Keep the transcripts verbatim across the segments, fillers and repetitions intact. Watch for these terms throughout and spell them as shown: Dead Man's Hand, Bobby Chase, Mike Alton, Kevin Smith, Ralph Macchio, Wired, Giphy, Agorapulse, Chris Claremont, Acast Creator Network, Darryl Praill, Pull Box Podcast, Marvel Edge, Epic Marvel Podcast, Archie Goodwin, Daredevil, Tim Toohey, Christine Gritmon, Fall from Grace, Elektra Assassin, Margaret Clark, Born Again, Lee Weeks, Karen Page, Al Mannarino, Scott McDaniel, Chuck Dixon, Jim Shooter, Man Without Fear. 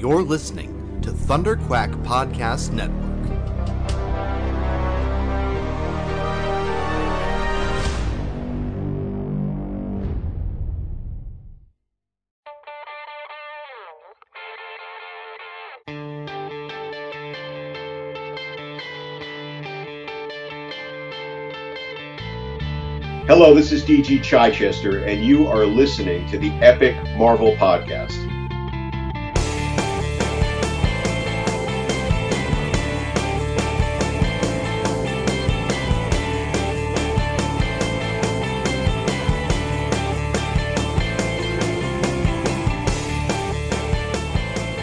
You're listening to Thunder Quack Podcast Network. Hello, this is D G. Chichester, and you are listening to the Epic Marvel Podcast.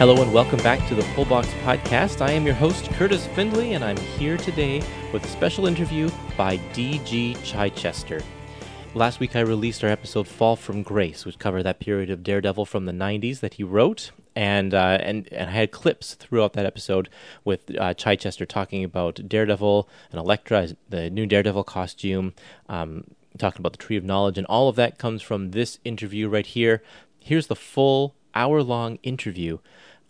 Hello and welcome back to the Pull Box Podcast. I am your host, Curtis Findlay, and I'm here today with a special interview by D G. Chichester. Last week I released our episode Fall from Grace, which covered that period of Daredevil from the nineties that he wrote, and uh, and, and I had clips throughout that episode with uh, Chichester talking about Daredevil and Elektra, the new Daredevil costume, um, talking about the Tree of Knowledge, and all of that comes from this interview right here. Here's the full hour-long interview.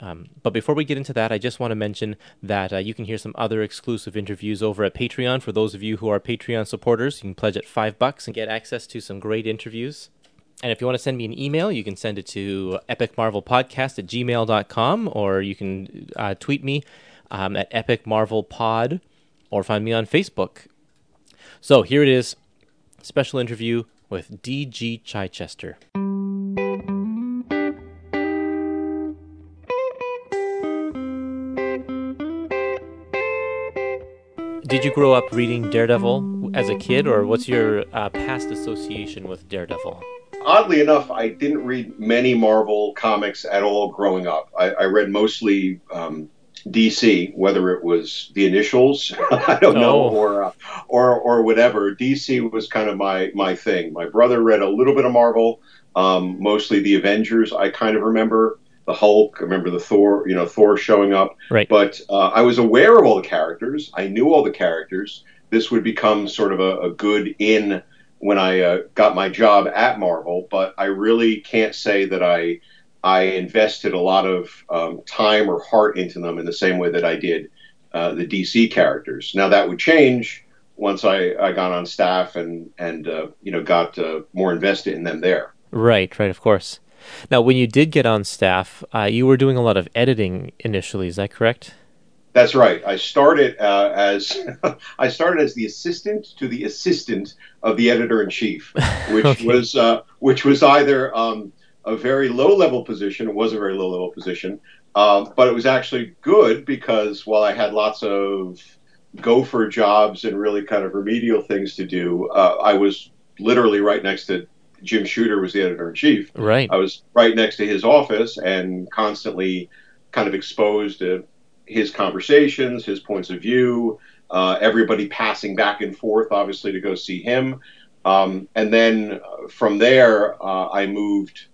Um, but before we get into that, I just want to mention that uh, you can hear some other exclusive interviews over at Patreon. For those of you who are Patreon supporters, you can pledge at five bucks and get access to some great interviews. And if you want to send me an email, you can send it to epicmarvelpodcast at gmail dot com, or you can uh, tweet me um, at epicmarvelpod, or find me on Facebook. So here it is, special interview with D G. Chichester. Did you grow up reading Daredevil as a kid, or what's your uh, past association with Daredevil? Oddly enough, I didn't read many Marvel comics at all growing up. I, I read mostly um, D C, whether it was the initials, I don't oh. know, or, uh, or or whatever. D C was kind of my, my thing. My brother read a little bit of Marvel, um, mostly the Avengers, I kind of remember. The Hulk, I remember the Thor, you know, Thor showing up. Right. But uh, I was aware of all the characters. I knew all the characters. This would become sort of a, a good in when I uh, got my job at Marvel. But I really can't say that I I invested a lot of um, time or heart into them in the same way that I did uh, the D C characters. Now, that would change once I, I got on staff and, and uh, you know, got uh, more invested in them there. Right, right, of course. Now, when you did get on staff, uh, you were doing a lot of editing initially. Is that correct? That's right. I started uh, as I started as the assistant to the assistant of the editor in chief, which okay. was uh, which was either um, a very low level position. It was a very low level position, uh, but it was actually good because while I had lots of gopher jobs and really kind of remedial things to do, uh, I was literally right next to. Jim Shooter was the editor-in-chief. Right. I was right next to his office and constantly kind of exposed to his conversations, his points of view, uh, everybody passing back and forth, obviously, to go see him. Um, and then from there, uh, I moved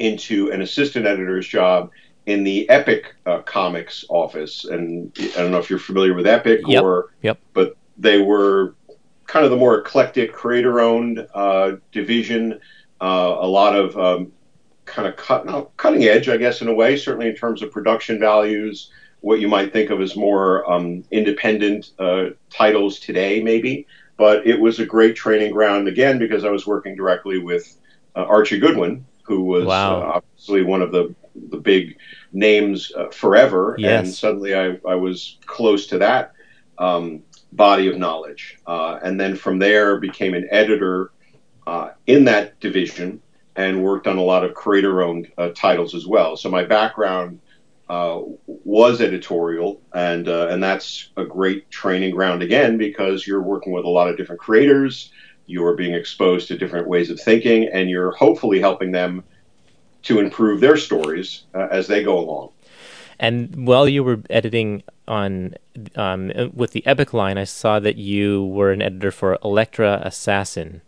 into an assistant editor's job in the Epic uh, Comics office. And I don't know if you're familiar with Epic. Yep. or yep. But they were kind of the more eclectic, creator-owned uh, division, uh, a lot of um, kind of cut, no, cutting edge, I guess, in a way, certainly in terms of production values, what you might think of as more um, independent uh, titles today, maybe. But it was a great training ground, again, because I was working directly with uh, Archie Goodwin, who was wow. uh, obviously one of the, the big names uh, forever. Yes. And suddenly I, I was close to that Um body of knowledge. Uh, and then from there became an editor uh, in that division and worked on a lot of creator-owned uh, titles as well. So my background uh, was editorial, and uh, and that's a great training ground again because you're working with a lot of different creators, you're being exposed to different ways of thinking, and you're hopefully helping them to improve their stories uh, as they go along. And while you were editing on um, with the Epic line, I saw that you were an editor for Elektra Assassin.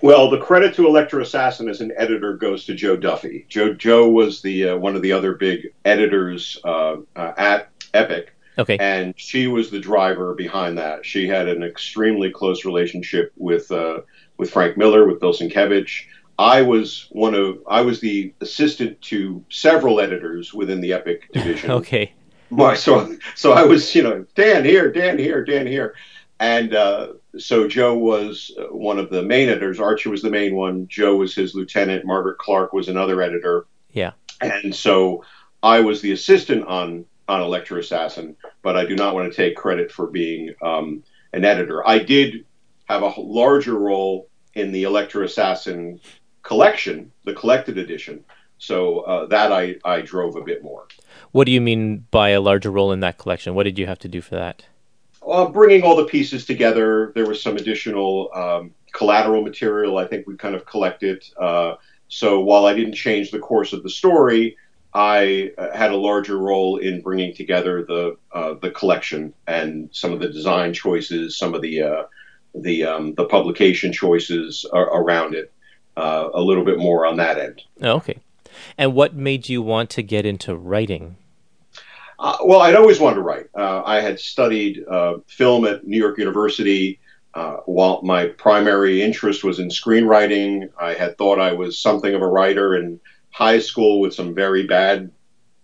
Well, the credit to Elektra Assassin as an editor goes to Joe Duffy. Joe Joe was the uh, one of the other big editors uh, uh, at Epic, okay, and she was the driver behind that. She had an extremely close relationship with uh, with Frank Miller, with Bill Sienkiewicz, I was one of I was the assistant to several editors within the Epic division. Okay. My, so so I was, you know, Dan here, Dan here, Dan here. And uh, so Joe was one of the main editors. Archer was the main one. Joe was his lieutenant. Margaret Clark was another editor. Yeah. And so I was the assistant on, on Elektra Assassin, but I do not want to take credit for being um, an editor. I did have a larger role in the Elektra Assassin collection, the collected edition. So uh, that I, I drove a bit more. What do you mean by a larger role in that collection? What did you have to do for that? Uh, bringing all the pieces together. There was some additional um, collateral material. I think we kind of collected. Uh, so while I didn't change the course of the story, I uh, had a larger role in bringing together the uh, the collection and some of the design choices, some of the uh, the um, the publication choices are around it. Uh, a little bit more on that end. Oh, okay. And what made you want to get into writing? Uh, well, I'd always wanted to write. Uh, I had studied uh, film at New York University. Uh, while my primary interest was in screenwriting, I had thought I was something of a writer in high school with some very bad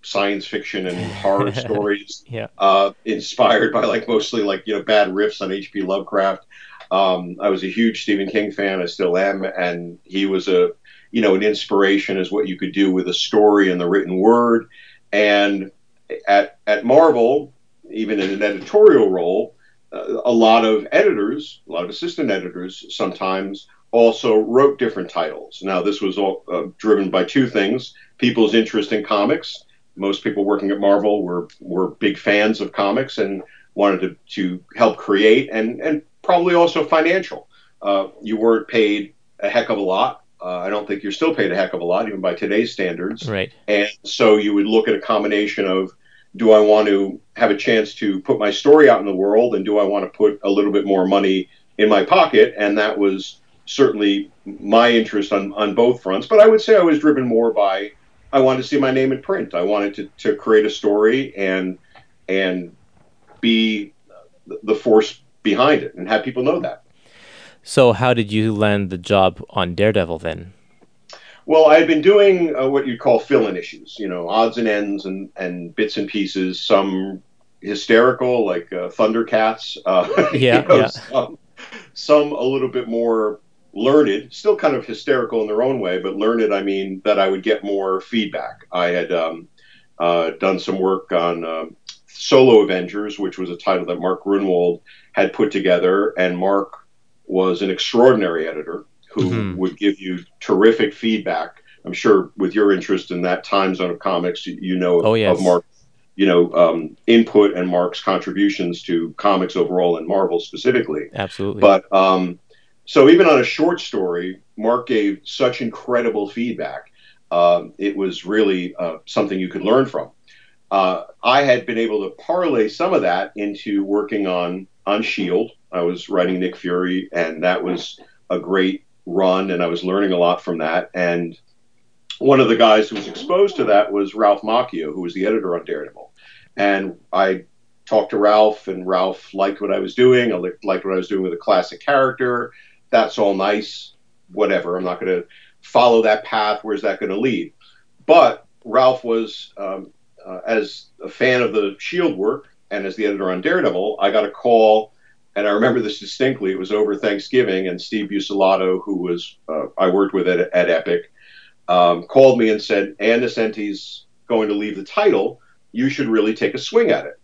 science fiction and horror stories, yeah. uh, inspired by like mostly like you know bad riffs on H P Lovecraft. Um, I was a huge Stephen King fan. I still am, and he was a you know an inspiration as what you could do with a story and the written word. And At at Marvel, even in an editorial role, uh, a lot of editors, a lot of assistant editors sometimes also wrote different titles. Now, this was all uh, driven by two things, people's interest in comics. Most people working at Marvel were, were big fans of comics and wanted to, to help create, and, and probably also financial. Uh, you weren't paid a heck of a lot. Uh, I don't think you're still paid a heck of a lot, even by today's standards. Right. And so you would look at a combination of, do I want to have a chance to put my story out in the world, and do I want to put a little bit more money in my pocket? And that was certainly my interest on, on both fronts. But I would say I was driven more by, I wanted to see my name in print. I wanted to, to create a story and and be the force behind it and have people know that. So how did you land the job on Daredevil then? Well, I had been doing uh, what you'd call fill-in issues, you know, odds and ends and, and bits and pieces, some hysterical, like uh, Thundercats, uh, yeah, you know, yeah. Some, some a little bit more learned, still kind of hysterical in their own way, but learned, I mean, that I would get more feedback. I had um, uh, done some work on uh, Solo Avengers, which was a title that Mark Grunewald had put together, and Mark was an extraordinary editor who mm-hmm. would give you terrific feedback. I'm sure with your interest in that time zone of comics, you know oh, yes. of Mark's you know, um, input and Mark's contributions to comics overall and Marvel specifically. Absolutely. But um, so even on a short story, Mark gave such incredible feedback. Um, it was really uh, something you could learn from. Uh, I had been able to parlay some of that into working on, on S H I E L D. I was writing Nick Fury, and that was a great run, and I was learning a lot from that. And one of the guys who was exposed to that was Ralph Macchio, who was the editor on Daredevil. And I talked to Ralph, and Ralph liked what I was doing. I liked what I was doing with a classic character. That's all nice, whatever. I'm not going to follow that path. Where's that going to lead? But Ralph was, um, uh, as a fan of the S H I E L D work and as the editor on Daredevil, I got a call. And I remember this distinctly. It was over Thanksgiving, and Steve Buscellato, who was uh, I worked with at, at Epic, um, called me and said, "Ann Nesenti's going to leave the title. You should really take a swing at it."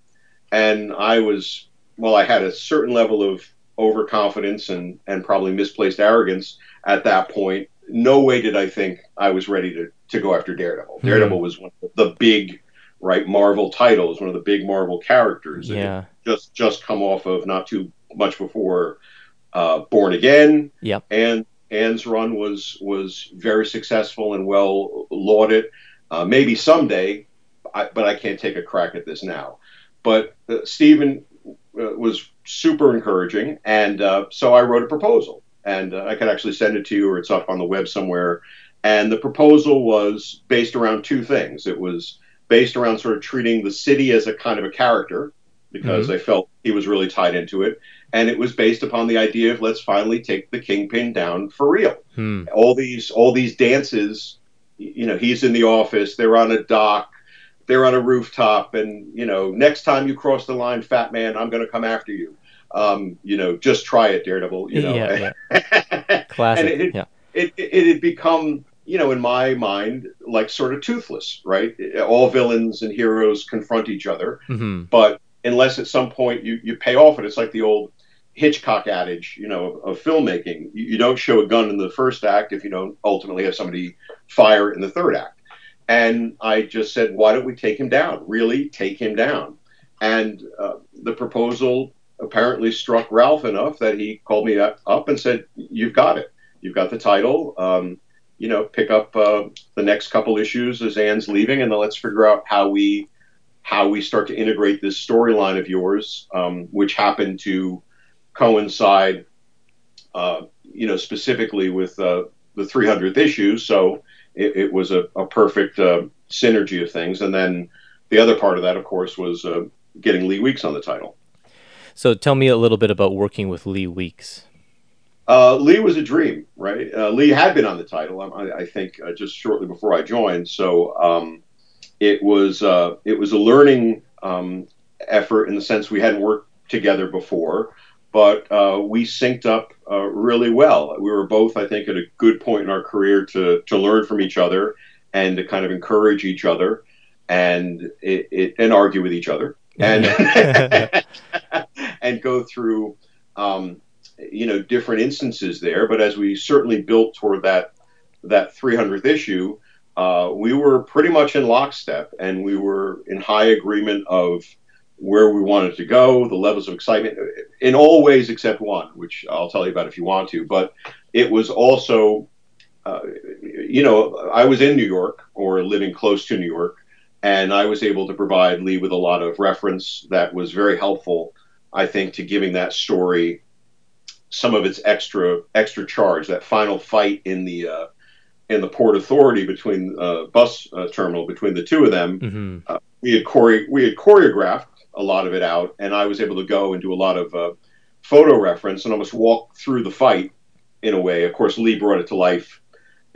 And I was, well, I had a certain level of overconfidence and, and probably misplaced arrogance at that point. No way did I think I was ready to, to go after Daredevil. Mm-hmm. Daredevil was one of the big right Marvel titles, one of the big Marvel characters. Yeah. Just just come off of not too much before uh, Born Again. Yep. And Ann's run was was very successful and well lauded. Uh, maybe someday, I, but I can't take a crack at this now. But uh, Stephen uh, was super encouraging, and uh, so I wrote a proposal. And uh, I could actually send it to you, or it's up on the web somewhere. And the proposal was based around two things. It was based around sort of treating the city as a kind of a character, because mm-hmm. I felt he was really tied into it. And it was based upon the idea of let's finally take the Kingpin down for real. Hmm. All these all these dances, you know, he's in the office, they're on a dock, they're on a rooftop, and, you know, next time you cross the line, fat man, I'm going to come after you. Um, you know, just try it, Daredevil, you know. Yeah, yeah. Classic. And it, yeah. it, it, it had become, you know, in my mind, like sort of Toothless, right? All villains and heroes confront each other, mm-hmm. but unless at some point you, you pay off it, it's like the old Hitchcock adage, you know, of, of filmmaking. You, you don't show a gun in the first act if you don't ultimately have somebody fire in the third act. And I just said, why don't we take him down? Really take him down. And uh, the proposal apparently struck Ralph enough that he called me up and said, you've got it. You've got the title. Um, you know, pick up uh, the next couple issues as Anne's leaving, and then let's figure out how we how we start to integrate this storyline of yours, um, which happened to coincide, uh, you know, specifically with uh, the three hundredth issue. So it, it was a, a perfect uh, synergy of things. And then the other part of that, of course, was uh, getting Lee Weeks on the title. So tell me a little bit about working with Lee Weeks. Uh, Lee was a dream, right? Uh, Lee had been on the title, I, I think, uh, just shortly before I joined. So um, it was uh, it was a learning um, effort in the sense we hadn't worked together before. But uh, we synced up uh, really well. We were both, I think, at a good point in our career to to learn from each other and to kind of encourage each other and it, it, and argue with each other and and go through, um, you know, different instances there. But as we certainly built toward that that three hundredth issue, uh, we were pretty much in lockstep, and we were in high agreement of where we wanted to go, the levels of excitement, in all ways except one, which I'll tell you about if you want to. But it was also, uh, you know, I was in New York or living close to New York, and I was able to provide Lee with a lot of reference that was very helpful, I think, to giving that story some of its extra extra charge. That final fight in the uh, in the Port Authority between uh, bus uh, terminal between the two of them, mm-hmm. uh, we had chore- we had choreographed a lot of it out, and I was able to go and do a lot of uh, photo reference and almost walk through the fight in a way. Of course, Lee brought it to life,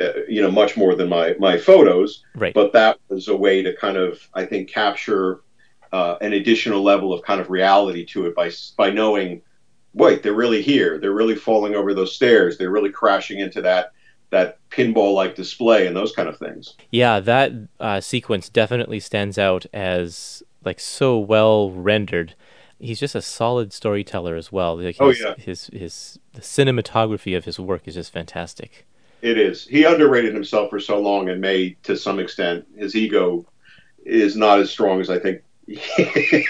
uh, you know, much more than my, my photos, right. But that was a way to kind of, I think, capture uh, an additional level of kind of reality to it by, by knowing, wait, they're really here. They're really falling over those stairs. They're really crashing into that, that pinball-like display and those kind of things. Yeah, that uh, sequence definitely stands out as like so well rendered. He's just a solid storyteller as well. Like his, oh yeah, his his the cinematography of his work is just fantastic. It is. He underrated himself for so long and may to some extent his ego is not as strong as I think.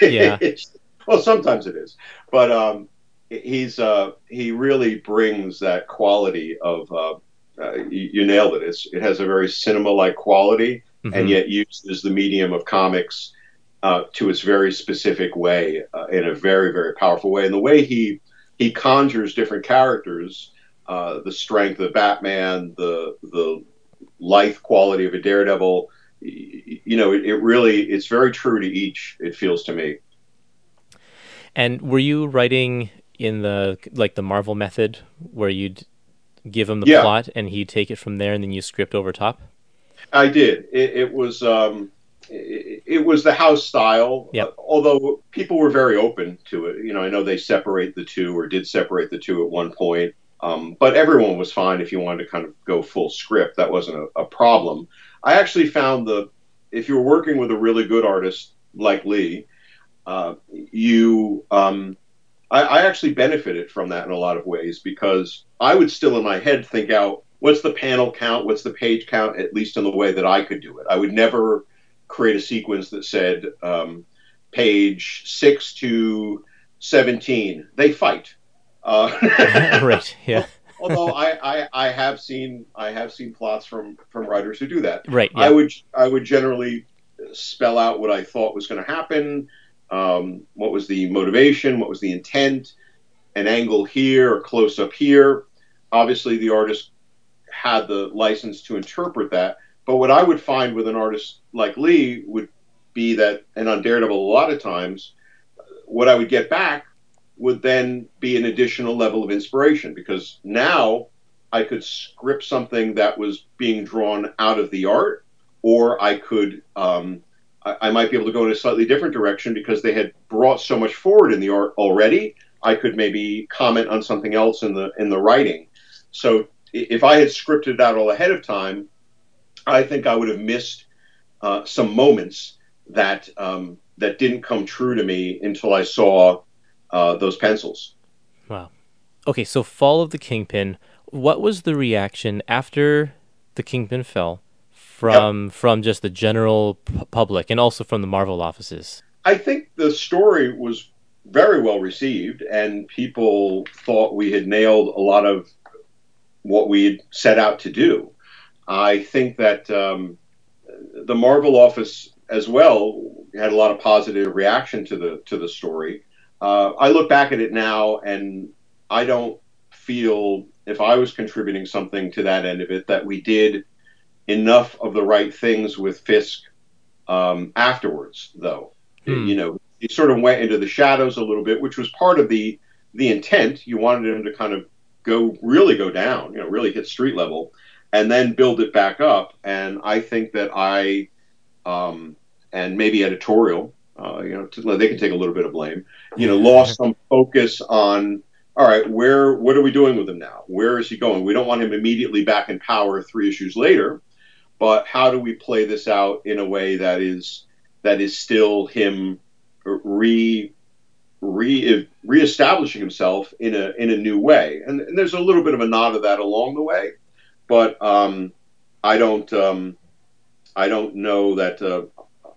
Yeah. Well, sometimes it is, but um, he's uh, he really brings that quality of uh, uh, you, you nailed it. It's it has a very cinema-like quality, mm-hmm. and yet uses the medium of comics Uh, to its very specific way, uh, in a very, very powerful way. And the way he he conjures different characters, uh, the strength of Batman, the the lithe quality of a Daredevil, you know, it, it really, it's very true to each, it feels to me. And were you writing in the, like the Marvel method, where you'd give him the yeah. plot and he'd take it from there and then you script over top? I did. It, it was... Um, It was the house style, yep. although people were very open to it. You know, I know they separate the two or did separate the two at one point, um, but everyone was fine if you wanted to kind of go full script. That wasn't a, a problem. I actually found the, if you're working with a really good artist like Lee, uh, you, um, I, I actually benefited from that in a lot of ways because I would still in my head think out, what's the panel count? What's the page count? At least in the way that I could do it. I would never create a sequence that said um, page six to seventeen, they fight. Uh, right. Yeah. Although I, I, I have seen I have seen plots from, from writers who do that. Right. Yeah. I would I would generally spell out what I thought was going to happen, um, what was the motivation, what was the intent, an angle here, a close up here. Obviously, the artist had the license to interpret that. But what I would find with an artist like Lee would be that, and on Daredevil a lot of times, what I would get back would then be an additional level of inspiration, because now I could script something that was being drawn out of the art, or I could, um, I, I might be able to go in a slightly different direction because they had brought so much forward in the art already. I could maybe comment on something else in the in the writing. So if I had scripted it out all ahead of time, I think I would have missed uh, some moments that um, that didn't come true to me until I saw uh, those pencils. Wow. Okay, so Fall of the Kingpin. What was the reaction after the Kingpin fell from yep. from just the general p- public and also from the Marvel offices? I think the story was very well received, and people thought we had nailed a lot of what we had set out to do. I think that um, the Marvel office as well had a lot of positive reaction to the to the story. Uh, I look back at it now, and I don't feel, if I was contributing something to that end of it, that we did enough of the right things with Fisk um, afterwards, though. Mm. You know, he sort of went into the shadows a little bit, which was part of the the intent. You wanted him to kind of go, really go down, you know, really hit street level, and then build it back up. And I think that I, um, and maybe editorial, uh, you know, to, they can take a little bit of blame, you know, lost some focus on, all right, where, what are we doing with him now? Where is he going? We don't want him immediately back in power three issues later, but how do we play this out in a way that is that is still him re re reestablishing himself in a in a new way? And, and there's a little bit of a nod of that along the way, but um, I don't um, I don't know that uh,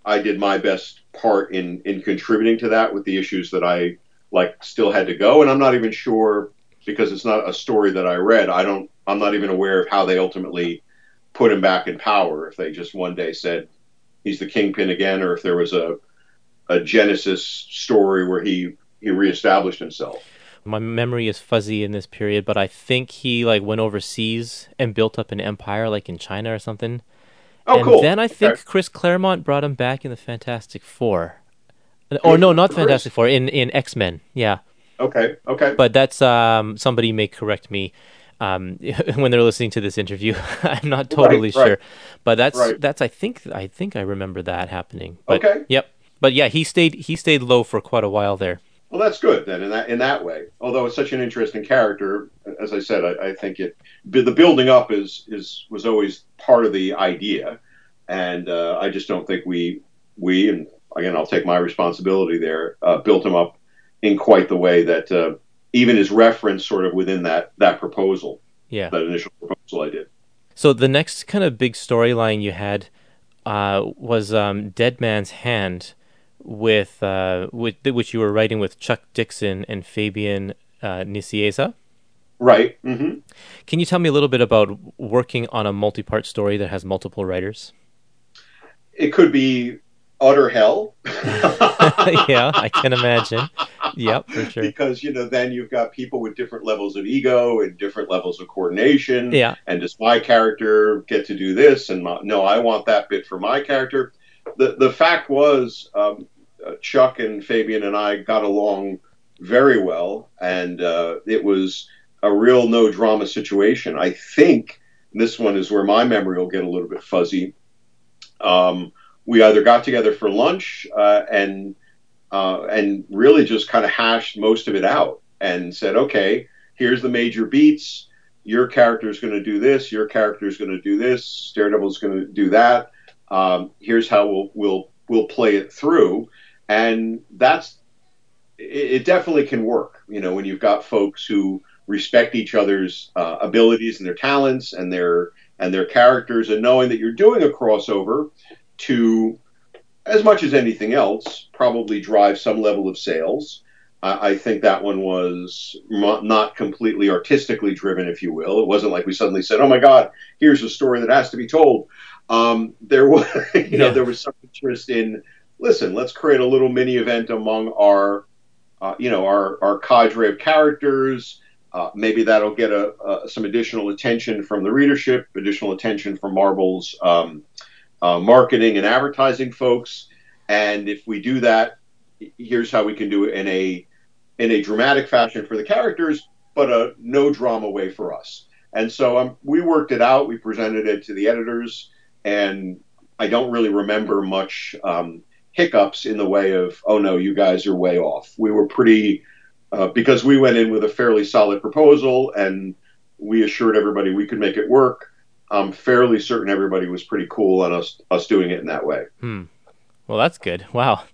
I did my best part in in contributing to that with the issues that I. Like still had to go, and I'm not even sure, because it's not a story that I read. I don't. I'm not even aware of how they ultimately put him back in power. If they just one day said he's the Kingpin again, or if there was a a Genesis story where he he reestablished himself. My memory is fuzzy in this period, but I think he like went overseas and built up an empire, like in China or something. Oh, and cool. Then I think okay. Chris Claremont brought him back in the Fantastic Four. Or no, not Fantastic Four, in, in X-Men, yeah. Okay, okay. But that's, um, somebody may correct me um, when they're listening to this interview. I'm not totally right, sure. Right. But that's, right. that's I think I think I remember that happening. But, okay. Yep. But yeah, he stayed he stayed low for quite a while there. Well, that's good then in that in that way. Although it's such an interesting character, as I said, I, I think it the building up is, is was always part of the idea. And uh, I just don't think we we... and again, I'll take my responsibility there, uh, built him up in quite the way that uh, even is referenced sort of within that, that proposal, yeah. that initial proposal I did. So the next kind of big storyline you had uh, was um, Dead Man's Hand, with, uh, with which you were writing with Chuck Dixon and Fabian uh, Nicieza. Right. Mm-hmm. Can you tell me a little bit about working on a multi-part story that has multiple writers? It could be utter hell. Yeah, I can imagine. Yep, for sure. Because, you know, then you've got people with different levels of ego and different levels of coordination. Yeah. And does my character get to do this? And my, no, I want that bit for my character. The the fact was, um, uh, Chuck and Fabian and I got along very well, and uh, it was a real no drama situation. I think this one is where my memory will get a little bit fuzzy. Um. We either got together for lunch uh, and uh, and really just kind of hashed most of it out and said, okay, here's the major beats. Your character's going to do this. Your character's going to do this. Daredevil's going to do that. Um, here's how we'll we'll we'll play it through, and that's it, it. Definitely can work, you know, when you've got folks who respect each other's uh, abilities and their talents and their and their characters, and knowing that you're doing a crossover to, as much as anything else, probably drive some level of sales. Uh, I think that one was m- not completely artistically driven, if you will. It wasn't like we suddenly said, oh my God, here's a story that has to be told. Um, there was, you yeah. know, there was some interest in, listen, let's create a little mini event among our, uh, you know, our, our cadre of characters. Uh, maybe that'll get a, uh, some additional attention from the readership, additional attention from Marvel's, um, Uh, marketing and advertising folks, and if we do that, here's how we can do it in a in a dramatic fashion for the characters, but a no drama way for us. And so um, we worked it out. We presented it to the editors, and I don't really remember much um, hiccups in the way of, oh, no, you guys are way off. We were pretty, uh, because we went in with a fairly solid proposal, and we assured everybody we could make it work. I'm fairly certain everybody was pretty cool on us us doing it in that way. Hmm. Well, that's good. Wow.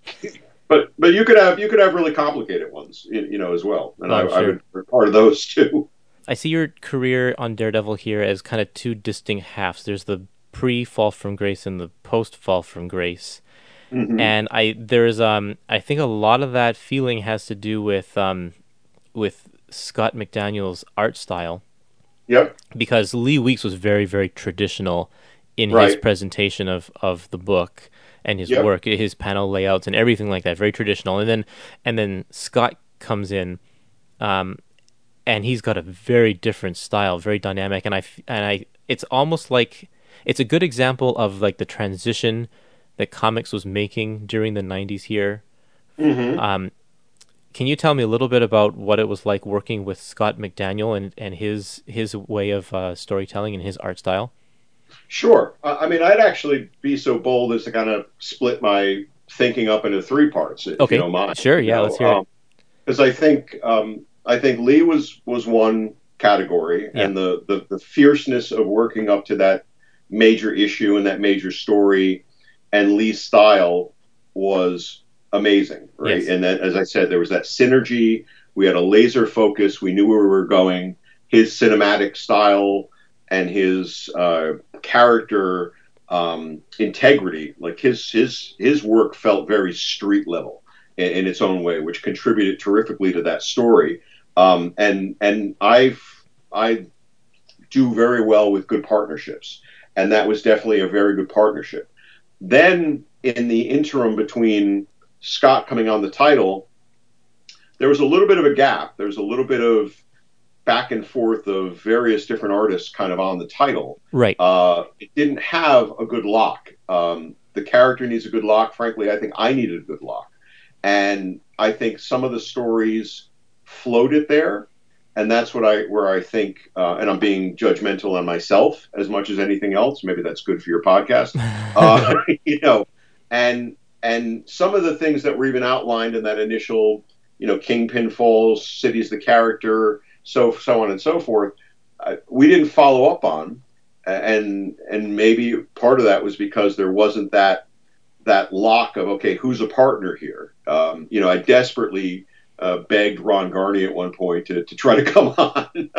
But but you could have you could have really complicated ones, you know, as well. And oh, I, sure. I would be part of those too. I see your career on Daredevil here as kind of two distinct halves. There's the pre-Fall from Grace and the post-Fall from Grace. Mm-hmm. And I there's um I think a lot of that feeling has to do with um with Scott McDaniel's art style. Yep. Because Lee Weeks was very, very traditional in right. his presentation of, of the book and his yep. work, his panel layouts and everything like that, very traditional. And then and then Scott comes in, um, and he's got a very different style, very dynamic. And I and I, it's almost like it's a good example of like the transition that comics was making during the nineties here. Mm-hmm. Um, can you tell me a little bit about what it was like working with Scott McDaniel and, and his his way of uh, storytelling and his art style? Sure. I mean, I'd actually be so bold as to kind of split my thinking up into three parts, if okay. you don't mind. Sure, yeah, you know, let's hear um, it. Because I think um, I think Lee was, was one category, yeah. and the, the, the fierceness of working up to that major issue and that major story and Lee's style was amazing, right? Yes. And then, as I said, there was that synergy. We had a laser focus. We knew where we were going. His cinematic style and his uh, character um, integrity, like his his his work, felt very street level in, in its own way, which contributed terrifically to that story. Um, and and I I do very well with good partnerships, and that was definitely a very good partnership. Then in the interim between Scott coming on the title, there was a little bit of a gap. There was a little bit of back and forth of various different artists kind of on the title. Right. Uh, it didn't have a good lock. Um, the character needs a good lock. Frankly, I think I needed a good lock. And I think some of the stories floated there. And that's what I, where I think, uh, and I'm being judgmental on myself as much as anything else. Maybe that's good for your podcast. Uh, you know, and, And some of the things that were even outlined in that initial, you know, Kingpin Falls, City's the character, so so on and so forth, uh, we didn't follow up on, and and maybe part of that was because there wasn't that that lock of okay, who's a partner here? Um, you know, I desperately uh, begged Ron Garney at one point to to try to come on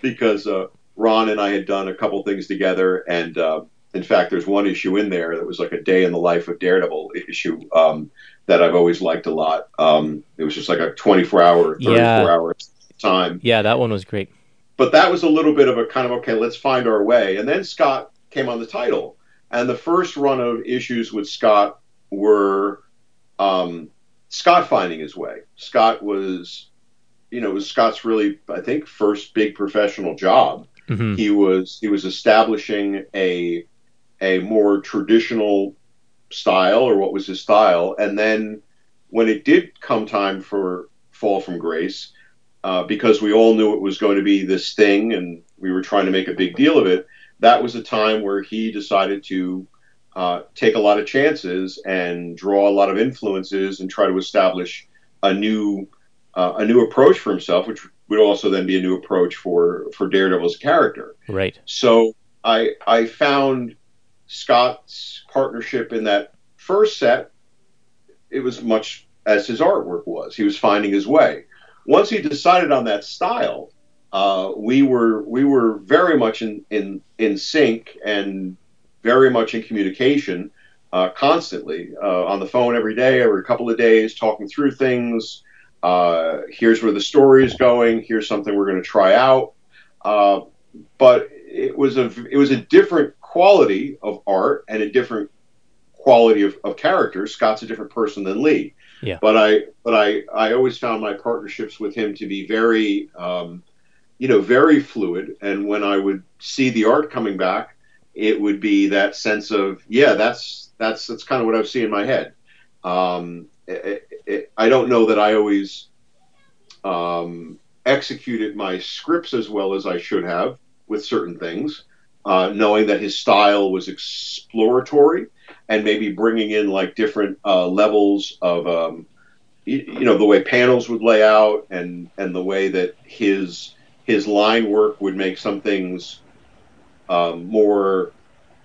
because uh, Ron and I had done a couple things together and. Uh, In fact, there's one issue in there that was like a day in the life of Daredevil issue um, that I've always liked a lot. Um, it was just like a twenty-four hour, thirty-four hour yeah. time. Yeah, that one was great. But that was a little bit of a kind of, okay, let's find our way. And then Scott came on the title. And the first run of issues with Scott were um, Scott finding his way. Scott was, you know, it was Scott's really, I think, first big professional job. Mm-hmm. He was he was establishing a... a more traditional style, or what was his style. And then when it did come time for Fall from Grace, uh, because we all knew it was going to be this thing and we were trying to make a big deal of it, that was a time where he decided to uh, take a lot of chances and draw a lot of influences and try to establish a new uh, a new approach for himself, which would also then be a new approach for, for Daredevil's character. Right. So I I found... Scott's partnership in that first set, it was much as his artwork was. He was finding his way. Once he decided on that style, uh, we were we were very much in, in, in sync and very much in communication uh, constantly uh, on the phone every day, every couple of days, talking through things. Uh, here's where the story is going. Here's something we're going to try out. Uh, but it was a it was a different quality of art and a different quality of, of character. Scott's a different person than Lee. Yeah. But I but I, I always found my partnerships with him to be very, um, you know, very fluid. And when I would see the art coming back, it would be that sense of, yeah, that's that's that's kind of what I've seen in my head. Um, it, it, I don't know that I always um, executed my scripts as well as I should have with certain things, uh, knowing that his style was exploratory and maybe bringing in like different uh, levels of, um, you, you know, the way panels would lay out and, and the way that his his line work would make some things um, more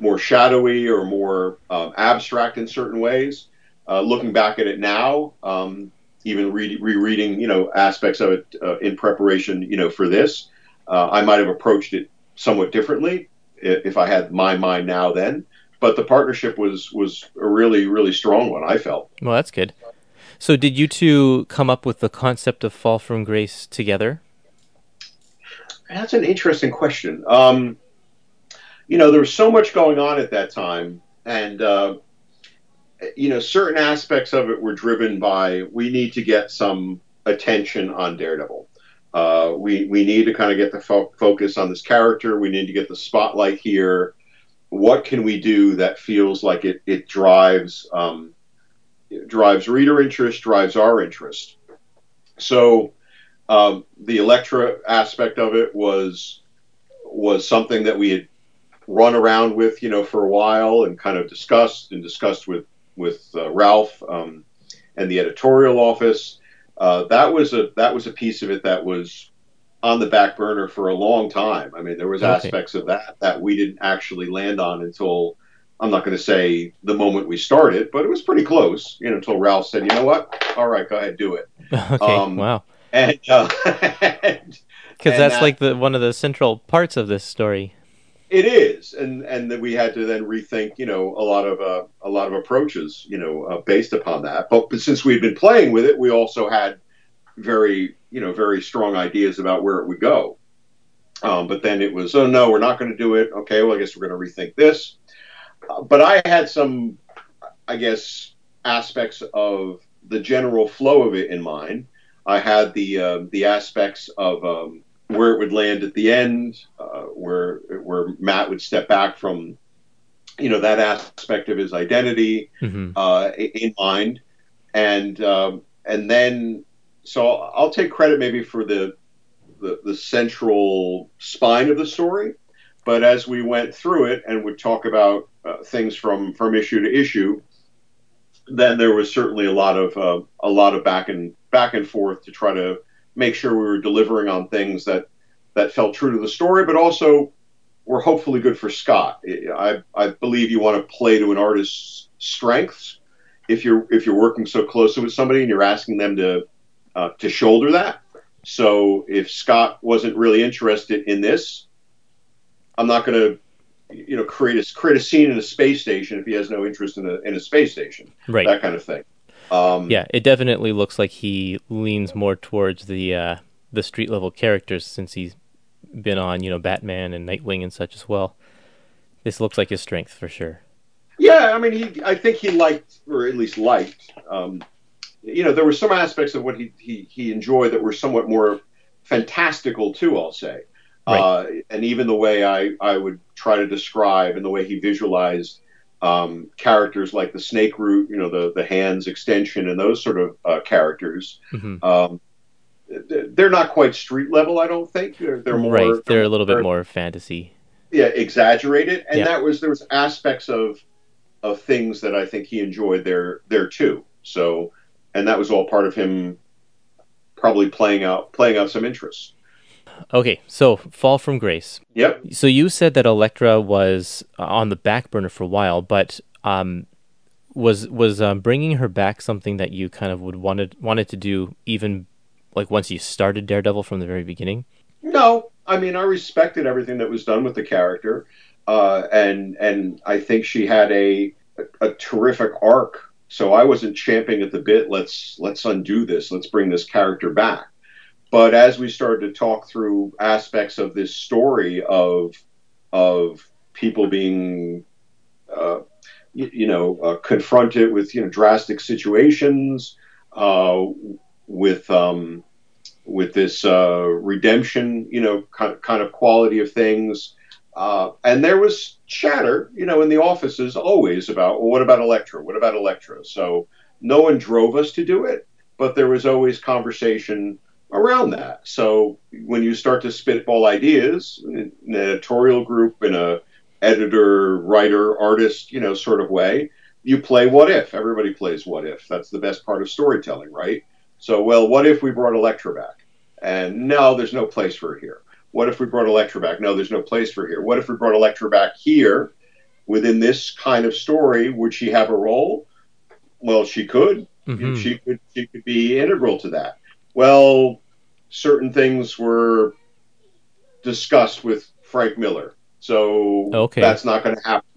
more shadowy or more um, abstract in certain ways. Uh, looking back at it now, um, even re- rereading, you know, aspects of it uh, in preparation, you know, for this, uh, I might have approached it somewhat differently if I had my mind now then. But the partnership was was a really, really strong one, I felt. Well, that's good. So did you two come up with the concept of Fall from Grace together? That's an interesting question. Um, you know, there was so much going on at that time, and uh, you know, certain aspects of it were driven by, we need to get some attention on Daredevil. Uh, we we need to kind of get the fo- focus on this character. We need to get the spotlight here. What can we do that feels like it it drives um, it drives reader interest, drives our interest? So um, the Elektra aspect of it was was something that we had run around with, you know, for a while and kind of discussed and discussed with with uh, Ralph um, and the editorial office. Uh, that was a that was a piece of it that was on the back burner for a long time. I mean, there was okay. aspects of that that we didn't actually land on until, I'm not going to say the moment we started, but it was pretty close, you know, until Ralph said, you know what? All right, go ahead, do it. Okay, um, wow. And uh, because that's uh, like the one of the central parts of this story. It is, and and that we had to then rethink, you know, a lot of uh, a lot of approaches, you know, uh, based upon that. But, but since we'd been playing with it, we also had very, you know, very strong ideas about where it would go. Um, but then it was, oh no, we're not going to do it. Okay, well, I guess we're going to rethink this. Uh, but I had some, I guess, aspects of the general flow of it in mind. I had the uh, the aspects of um, where it would land at the end, uh, where where Matt would step back from, you know, that aspect of his identity mm-hmm. uh, in mind. And um, and then, so I'll take credit maybe for the, the the central spine of the story. But as we went through it and would talk about uh, things from, from issue to issue, then there was certainly a lot of uh, a lot of back and back and forth to try to make sure we were delivering on things that, that felt true to the story, but also were hopefully good for Scott. I, I believe you want to play to an artist's strengths if you're if you're working so closely with somebody and you're asking them to uh, to shoulder that. So if Scott wasn't really interested in this, I'm not going to you know create a create a scene in a space station if he has no interest in a in a space station. Right. That kind of thing. Um, yeah, it definitely looks like he leans more towards the uh, the street level characters since he's been on, you know, Batman and Nightwing and such as well. This looks like his strength for sure. Yeah, I mean, he I think he liked, or at least liked, um, you know, there were some aspects of what he, he, he enjoyed that were somewhat more fantastical too, I'll say. Right. Uh, and even the way I, I would try to describe and the way he visualized Um, characters like the snake root, you know, the, the hands extension and those sort of uh, characters. Mm-hmm. Um, they're not quite street level, I don't think. They're, they're more... Right, they're, they're a little more, bit more fantasy. Yeah, exaggerated. And yeah. that was, there was aspects of of things that I think he enjoyed there, there too. So, and that was all part of him probably playing out, playing out some interests. Okay, so Fall from Grace. Yep. So you said that Elektra was on the back burner for a while, but um, was was um, bringing her back something that you kind of would wanted wanted to do even like once you started Daredevil from the very beginning? No, I mean I respected everything that was done with the character, uh, and and I think she had a a terrific arc. So I wasn't champing at the bit. Let's let's undo this. Let's bring this character back. But as we started to talk through aspects of this story of of people being, uh, you, you know, uh, confronted with, you know, drastic situations, uh, with um, with this uh, redemption, you know, kind of, kind of quality of things. Uh, and there was chatter, you know, in the offices always about, well, what about Elektra? What about Elektra? So no one drove us to do it, but there was always conversation around that. So when you start to spitball ideas, an editorial group in a editor, writer, artist, you know, sort of way, you play what if. Everybody plays what if. That's the best part of storytelling, right? So, well, what if we brought Elektra back? And no, there's no place for her here. What if we brought Elektra back? No, there's no place for her here. What if we brought Elektra back here within this kind of story? Would she have a role? Well, she could. Mm-hmm. She could. She could be integral to that. Well, certain things were discussed with Frank Miller, so okay. That's not going to happen.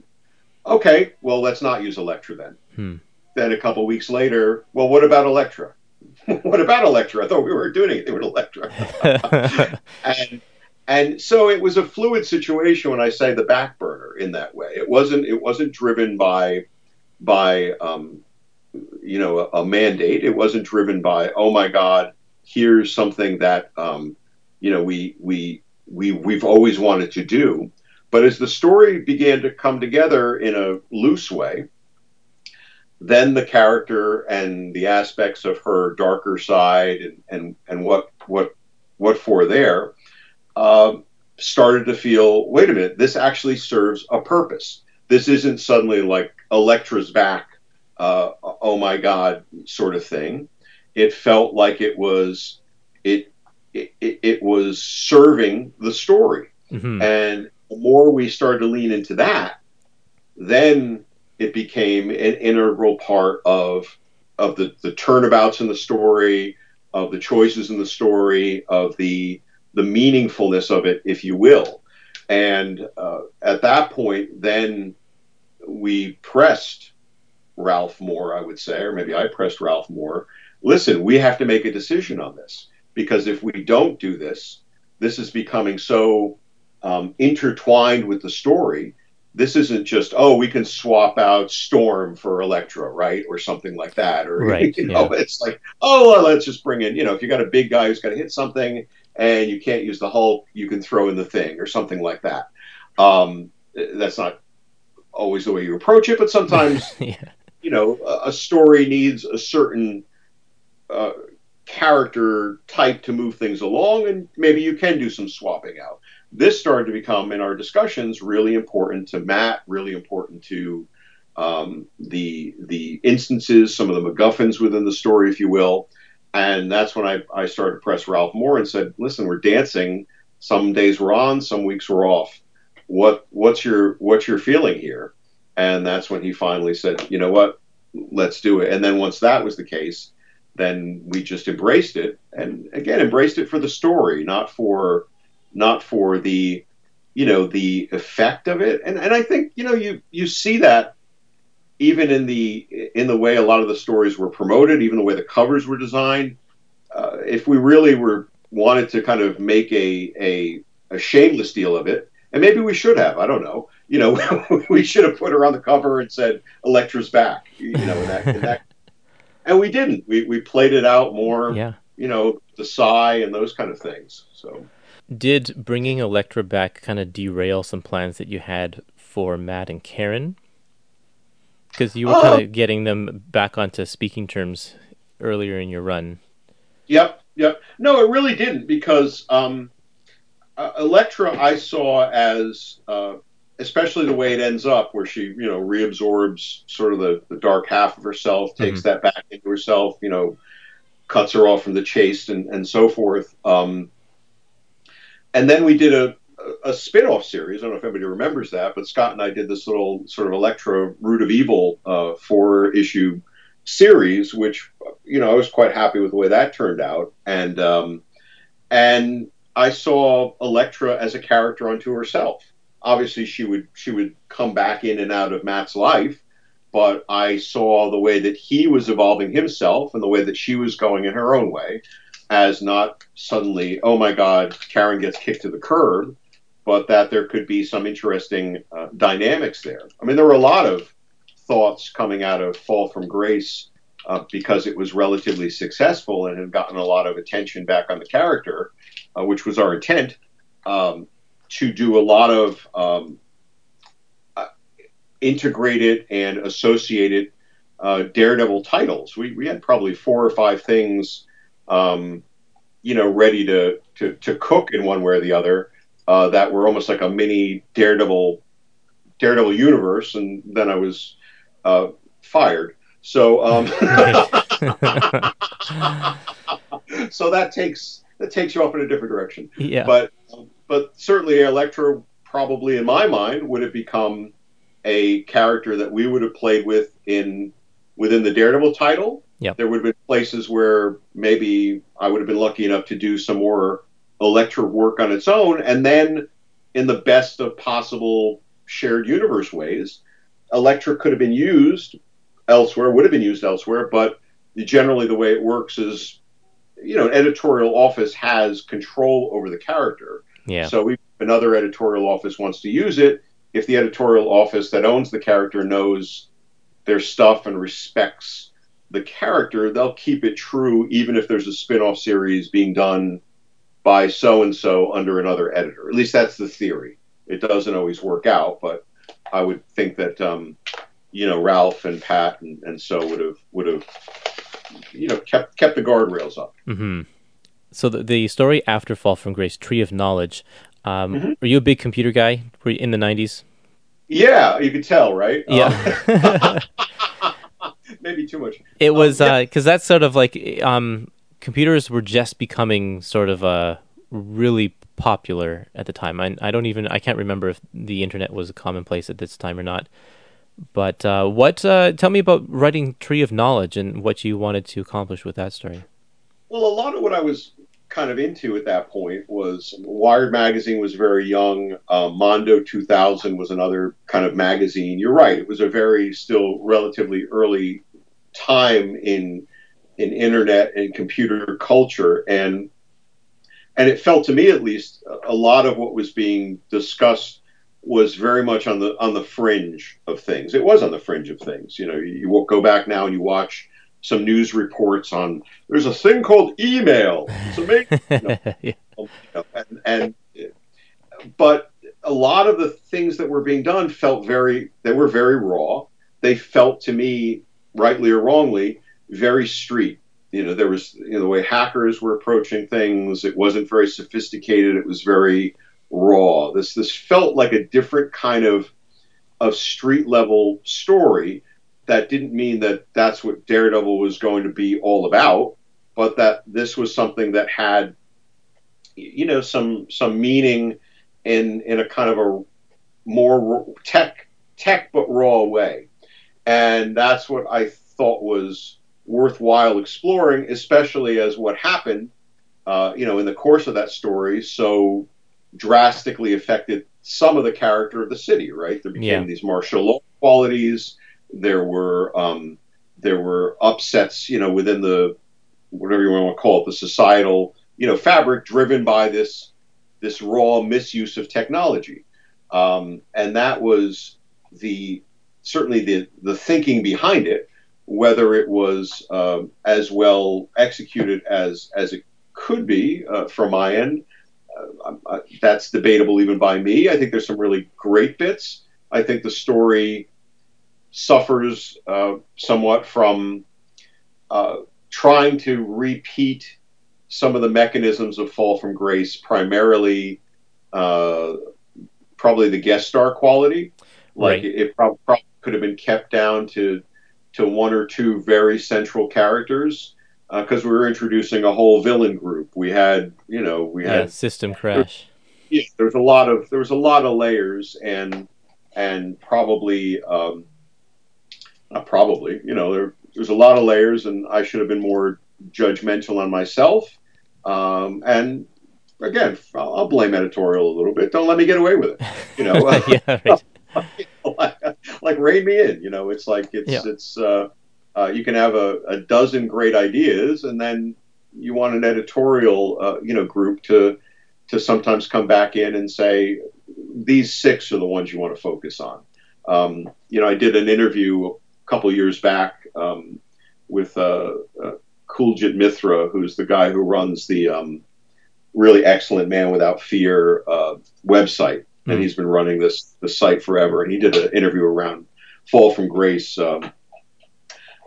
Okay, well, let's not use Elektra then. Hmm. Then a couple weeks later, well, what about Elektra? What about Elektra? I thought we weren't doing anything with Elektra. and and so it was a fluid situation when I say the back burner in that way. It wasn't it wasn't driven by by um, you know a, a mandate. It wasn't driven by, oh my God, here's something that um, you know we we we we've always wanted to do. But as the story began to come together in a loose way, then the character and the aspects of her darker side and, and, and what what what for there uh, started to feel, wait a minute, this actually serves a purpose. This isn't suddenly like Elektra's back, uh, oh my God, sort of thing. It felt like it was it it, it was serving the story, mm-hmm. and the more we started to lean into that, then it became an integral part of of the, the turnabouts in the story, of the choices in the story, of the the meaningfulness of it, if you will. And uh, at that point, then we pressed Ralph Moore, I would say, or maybe I pressed Ralph Moore. Listen, we have to make a decision on this, because if we don't do this, this is becoming so um, intertwined with the story. This isn't just, oh, we can swap out Storm for Elektra, right? Or something like that. Or, right, you know, yeah. It's like, oh, well, let's just bring in, you know, if you got a big guy who's got to hit something and you can't use the Hulk, you can throw in the Thing or something like that. Um, that's not always the way you approach it, but sometimes, yeah. you know, a, a story needs a certain uh, character type to move things along, and maybe you can do some swapping out. This started to become, in our discussions, really important to Matt, really important to um, the the instances, some of the MacGuffins within the story, if you will. And that's when I, I started to press Ralph Moore and said, listen, we're dancing. Some days we're on, some weeks we're off. What what's your what's your feeling here? And that's when he finally said, you know what, let's do it. And then once that was the case, then we just embraced it. And again, embraced it for the story, not for... not for the, you know, the effect of it. And and I think, you know, you, you see that even in the in the way a lot of the stories were promoted, even the way the covers were designed. Uh, if we really were wanted to kind of make a, a a shameless deal of it, and maybe we should have, I don't know, you know, we should have put her on the cover and said, Elektra's back, you know, and that, and, that. And we didn't. We, we played it out more, yeah. you know, the sigh and those kind of things, so... Did bringing Elektra back kind of derail some plans that you had for Matt and Karen? Because you were uh, kind of getting them back onto speaking terms earlier in your run. Yep, yep. No, it really didn't, because um, uh, Elektra I saw as, uh, especially the way it ends up, where she, you know, reabsorbs sort of the, the dark half of herself, takes mm-hmm. that back into herself, you know, cuts her off from the chase and, and so forth. Um And then we did a, a spin-off series. I don't know if anybody remembers that, but Scott and I did this little sort of Elektra Root of Evil uh, four-issue series, which, you know, I was quite happy with the way that turned out. And um, and I saw Elektra as a character unto herself. Obviously, she would she would come back in and out of Matt's life, but I saw the way that he was evolving himself and the way that she was going in her own way, as not suddenly, oh my God, Karen gets kicked to the curb, but that there could be some interesting uh, dynamics there. I mean, there were a lot of thoughts coming out of Fall from Grace uh, because it was relatively successful and had gotten a lot of attention back on the character, uh, which was our intent, um, to do a lot of um, uh, integrated and associated uh, Daredevil titles. We, we had probably four or five things Um, you know, ready to, to, to cook in one way or the other, uh, that were almost like a mini Daredevil, Daredevil universe. And then I was uh, fired. So, um, so that takes, that takes you off in a different direction. Yeah. But, but certainly Elektra probably in my mind would have become a character that we would have played with in, within the Daredevil title. Yep. There would have been places where maybe I would have been lucky enough to do some more Elektra work on its own. And then in the best of possible shared universe ways, Elektra could have been used elsewhere, would have been used elsewhere. But generally the way it works is, you know, an editorial office has control over the character. Yeah. So if another editorial office wants to use it, if the editorial office that owns the character knows their stuff and respects the character, they'll keep it true even if there's a spin-off series being done by so-and-so under another editor. At least that's the theory. It doesn't always work out, but I would think that, um, you know, Ralph and Pat and, and so would have, would have, you know, kept, kept the guardrails up. Mm-hmm. So the, the story after Fall from Grace, Tree of Knowledge, um, mm-hmm. were you a big computer guy? Were you in the nineties? Yeah, you could tell, right? Yeah. Um, maybe too much. It was, um, yeah. uh, 'cause that's sort of like, um, computers were just becoming sort of uh, really popular at the time. I, I don't even, I can't remember if the internet was commonplace at this time or not. But uh, what? Uh, tell me about writing Tree of Knowledge and what you wanted to accomplish with that story. Well, a lot of what I was kind of into at that point was Wired magazine was very young. Uh, Mondo two thousand was another kind of magazine. You're right; it was a very still relatively early time in in internet and computer culture, and and it felt to me, at least, a lot of what was being discussed was very much on the on the fringe of things. It was on the fringe of things. You know, you will go back now and you watch some news reports on there's a thing called email. It's amazing. No, yeah. you know, and, and but a lot of the things that were being done felt very they were very raw. They felt to me, rightly or wrongly, very street. You know, there was you know the way hackers were approaching things. It wasn't very sophisticated. It was very raw. This this felt like a different kind of of street level story. That didn't mean that that's what Daredevil was going to be all about, but that this was something that had, you know, some some meaning in in a kind of a more tech tech but raw way, and that's what I thought was worthwhile exploring, especially as what happened, uh, you know, in the course of that story. So. Drastically affected some of the character of the city, right? There became yeah. these martial law qualities. There were um, there were upsets, you know, within the whatever you want to call it, the societal, you know, fabric driven by this this raw misuse of technology, um, and that was the certainly the the thinking behind it. Whether it was uh, as well executed as as it could be uh, from my end. Uh, uh, that's debatable even by me. I think there's some really great bits. I think the story suffers uh, somewhat from uh, trying to repeat some of the mechanisms of Fall from Grace, primarily uh, probably the guest star quality. Like right. it, it probably, probably could have been kept down to to one or two very central characters. Because uh, we were introducing a whole villain group, we had, you know, we yeah, had system crash. There, yeah, there was a lot of there was a lot of layers, and and probably um, not probably, you know, there, there was a lot of layers, and I should have been more judgmental on myself. Um, and again, I'll, I'll blame editorial a little bit. Don't let me get away with it, you know. yeah, right. you know, like, like rein me in, you know. It's like it's yeah. it's. Uh, Uh, you can have a, a dozen great ideas, and then you want an editorial, uh, you know, group to to sometimes come back in and say these six are the ones you want to focus on. Um, you know, I did an interview a couple years back um, with uh, uh, Kuljit Mithra, who's the guy who runs the um, really excellent Man Without Fear uh, website, mm-hmm. and he's been running this the site forever. And he did an interview around Fall from Grace. Um,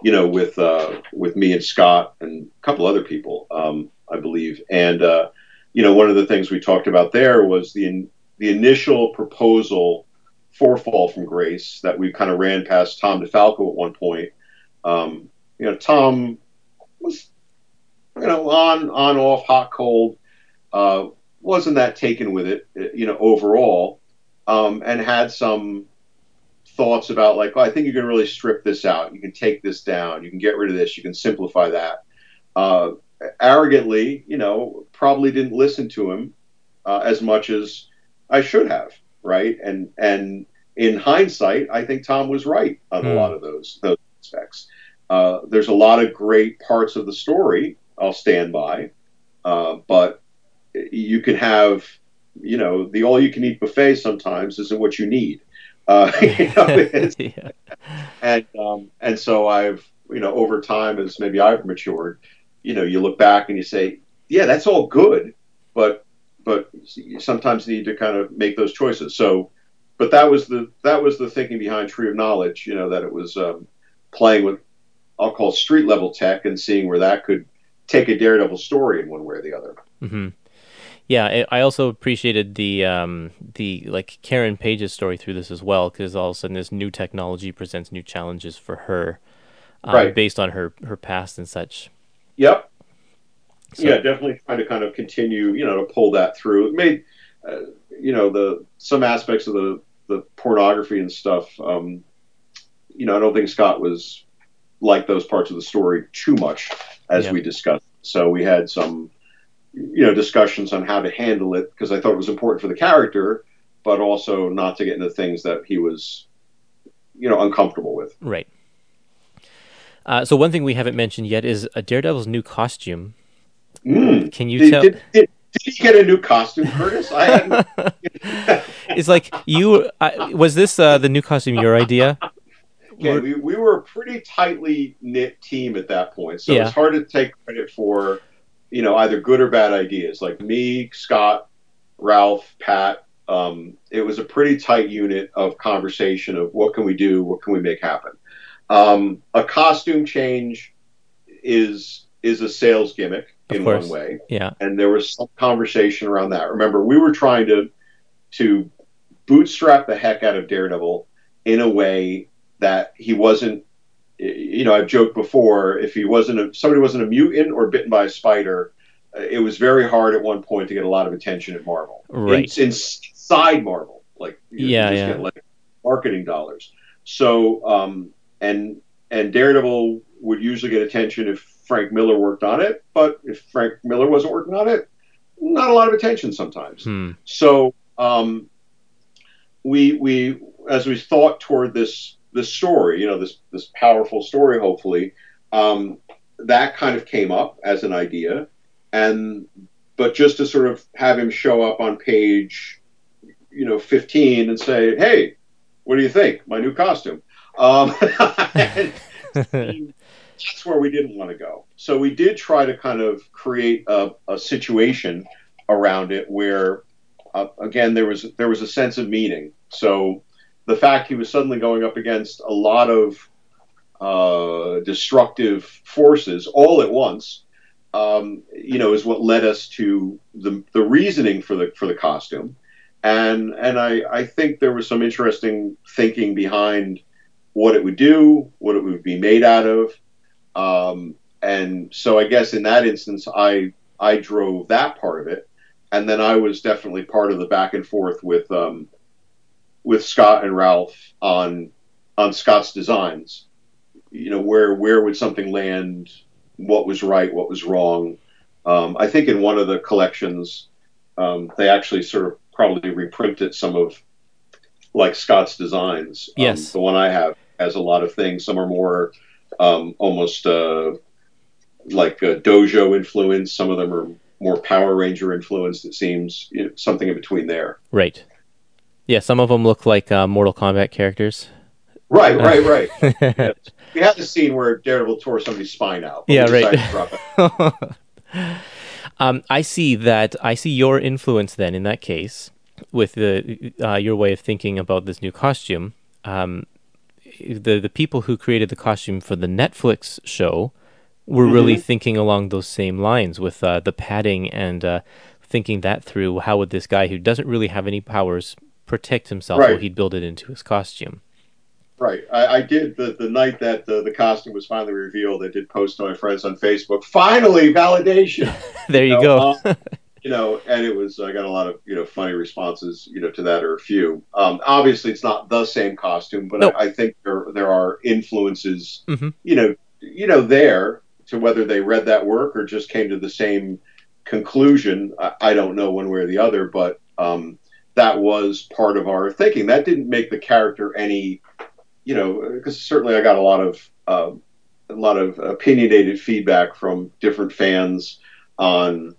You know, with uh, with me and Scott and a couple other people, um, I believe. And, uh, you know, one of the things we talked about there was the in, the initial proposal for Fall from Grace that we kind of ran past Tom DeFalco at one point. Um, you know, Tom was, you know, on, on, off, hot, cold, uh, wasn't that taken with it, you know, overall, um, and had some thoughts about like, oh, I think you can really strip this out. You can take this down. You can get rid of this. You can simplify that. Uh, arrogantly, you know, probably didn't listen to him uh, as much as I should have. Right. And, and in hindsight, I think Tom was right on mm. a lot of those, those aspects. Uh, there's a lot of great parts of the story I'll stand by, uh, but you can have, you know, the all-you-can-eat buffet sometimes isn't what you need. Uh, you know, it's, yeah. And um, and so I've, you know, over time, as maybe I've matured, you know, you look back and you say, yeah, that's all good, but but you sometimes need to kind of make those choices. So, but that was the that was the thinking behind Tree of Knowledge, you know, that it was um, playing with, I'll call street level tech, and seeing where that could take a Daredevil story in one way or the other. Mm-hmm. Yeah, I also appreciated the um, the like Karen Page's story through this as well, because all of a sudden this new technology presents new challenges for her, um, right. based on her, her past and such. Yep. So, yeah, definitely trying to kind of continue, you know, to pull that through. It made, uh, you know, the some aspects of the, the pornography and stuff. Um, you know, I don't think Scott was like those parts of the story too much, as yeah. we discussed. So we had some, you know, discussions on how to handle it, because I thought it was important for the character, but also not to get into things that he was, you know, uncomfortable with. Right. Uh, so one thing we haven't mentioned yet is a Daredevil's new costume. Mm. Can you did, tell? Did, did, did he get a new costume, Curtis? I hadn't. It's like you. I, was this uh, the new costume your idea? Okay, or... we we were a pretty tightly knit team at that point, so yeah. it's hard to take credit for, you know, either good or bad ideas. Like me, Scott, Ralph, Pat, um, it was a pretty tight unit of conversation of what can we do, what can we make happen. Um, a costume change is is a sales gimmick in one way. Yeah. And there was some conversation around that. Remember, we were trying to to bootstrap the heck out of Daredevil in a way that he wasn't, you know, I've joked before, if he wasn't, a, somebody wasn't a mutant or bitten by a spider, it was very hard at one point to get a lot of attention at Marvel. Right. It's inside Marvel. Like, you yeah, just yeah. get like marketing dollars. So, um, and, and Daredevil would usually get attention if Frank Miller worked on it, but if Frank Miller wasn't working on it, not a lot of attention sometimes. Hmm. So, um, we, we, as we thought toward this, this story, you know, this this powerful story, hopefully, um, that kind of came up as an idea. And but just to sort of have him show up on page, you know, fifteen and say, hey, what do you think? My new costume. Um, that's where we didn't want to go. So we did try to kind of create a, a situation around it where, uh, again, there was there was a sense of meaning. So the fact he was suddenly going up against a lot of uh, destructive forces all at once, um, you know, is what led us to the the reasoning for the for the costume, and and I, I think there was some interesting thinking behind what it would do, what it would be made out of, um, and so I guess in that instance I I drove that part of it, and then I was definitely part of the back and forth with. Um, with Scott and Ralph on, on Scott's designs, you know, where, where would something land? What was right? What was wrong? Um, I think in one of the collections, um, they actually sort of probably reprinted some of like Scott's designs. Yes. Um, the one I have has a lot of things. Some are more, um, almost, uh, like a dojo influence. Some of them are more Power Ranger influenced. It seems, you know, something in between there. Right. Yeah, some of them look like uh, Mortal Kombat characters. Right, right, right. Yeah. We had the scene where Daredevil tore somebody's spine out. Yeah, right. um, I see that. I see your influence then in that case with the uh, your way of thinking about this new costume. Um, the the people who created the costume for the Netflix show were mm-hmm. really thinking along those same lines with uh, the padding and uh, thinking that through. How would this guy who doesn't really have any powers protect himself? Right. Or he'd build it into his costume. Right. I, I did, the, the night that uh, the costume was finally revealed, I did post to my friends on Facebook, finally, validation! There you, you know, go. um, you know, and it was, I got a lot of, you know, funny responses, you know, to that, or a few. Um, obviously, it's not the same costume, but nope. I, I think there there are influences, mm-hmm. you know, you know, there, to whether they read that work or just came to the same conclusion. I, I don't know one way or the other, but um, that was part of our thinking. That didn't make the character any... You know, because certainly I got a lot of uh, a lot of opinionated feedback from different fans on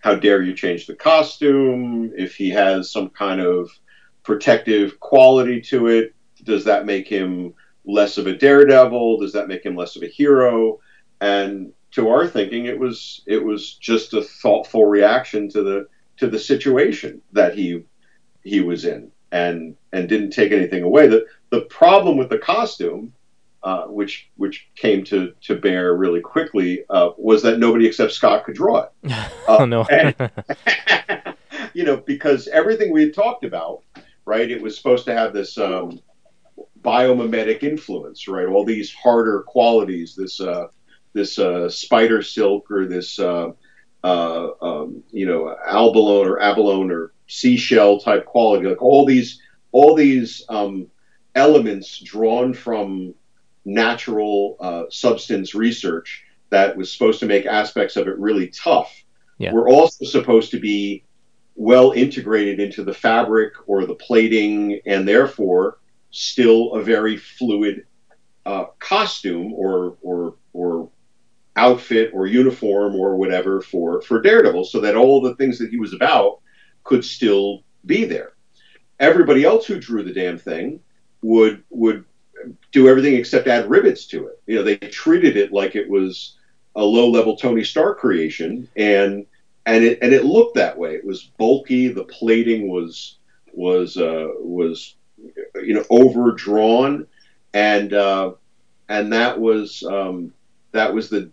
how dare you change the costume, if he has some kind of protective quality to it, does that make him less of a daredevil? Does that make him less of a hero? And to our thinking, it was it was just a thoughtful reaction to the to the situation that he he was in, and and didn't take anything away. The, The problem with the costume, uh, which which came to, to bear really quickly, uh, was that nobody except Scott could draw it. Uh, oh, no. And, you know, because everything we had talked about, right, it was supposed to have this um, biomimetic influence, right, all these harder qualities, this uh, this uh, spider silk or this, uh, uh, um, you know, albalone or abalone or seashell type quality, like all these, all these um elements drawn from natural uh, substance research that was supposed to make aspects of it really tough. Yeah. Were also supposed to be well integrated into the fabric or the plating, and therefore still a very fluid uh, costume or or or outfit or uniform or whatever for, for Daredevil, so that all the things that he was about could still be there. Everybody else who drew the damn thing would would do everything except add rivets to it. You know, they treated it like it was a low-level Tony Stark creation, and and it and it looked that way. It was bulky. The plating was was uh, was you know overdrawn, and uh, and that was um, that was the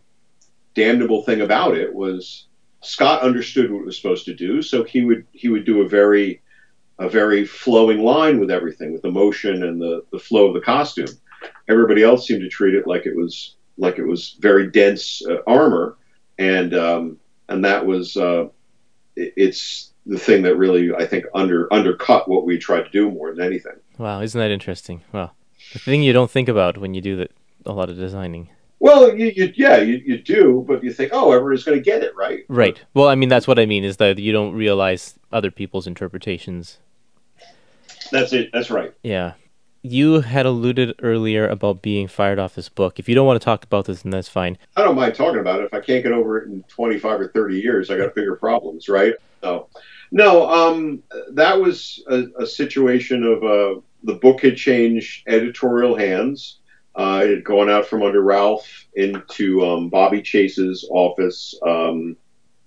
damnable thing about it. Was Scott understood what it was supposed to do, so he would he would do a very A very flowing line with everything, with the motion and the, the flow of the costume. Everybody else seemed to treat it like it was like it was very dense uh, armor, and um, and that was uh, it, it's the thing that really I think under undercut what we tried to do more than anything. Wow, isn't that interesting? Wow, the thing you don't think about when you do that, a lot of designing. Well, you, you, yeah, you, you do, but you think, oh, everybody's going to get it, right? Right. Well, I mean, that's what I mean is that you don't realize other people's interpretations. That's it. That's right. Yeah. You had alluded earlier about being fired off this book. If you don't want to talk about this, then that's fine. I don't mind talking about it. If I can't get over it in twenty-five or thirty years, I got bigger problems, right? So, no, um, that was a, a situation of uh, the book had changed editorial hands. Uh, it had gone out from under Ralph into um, Bobby Chase's office. Um,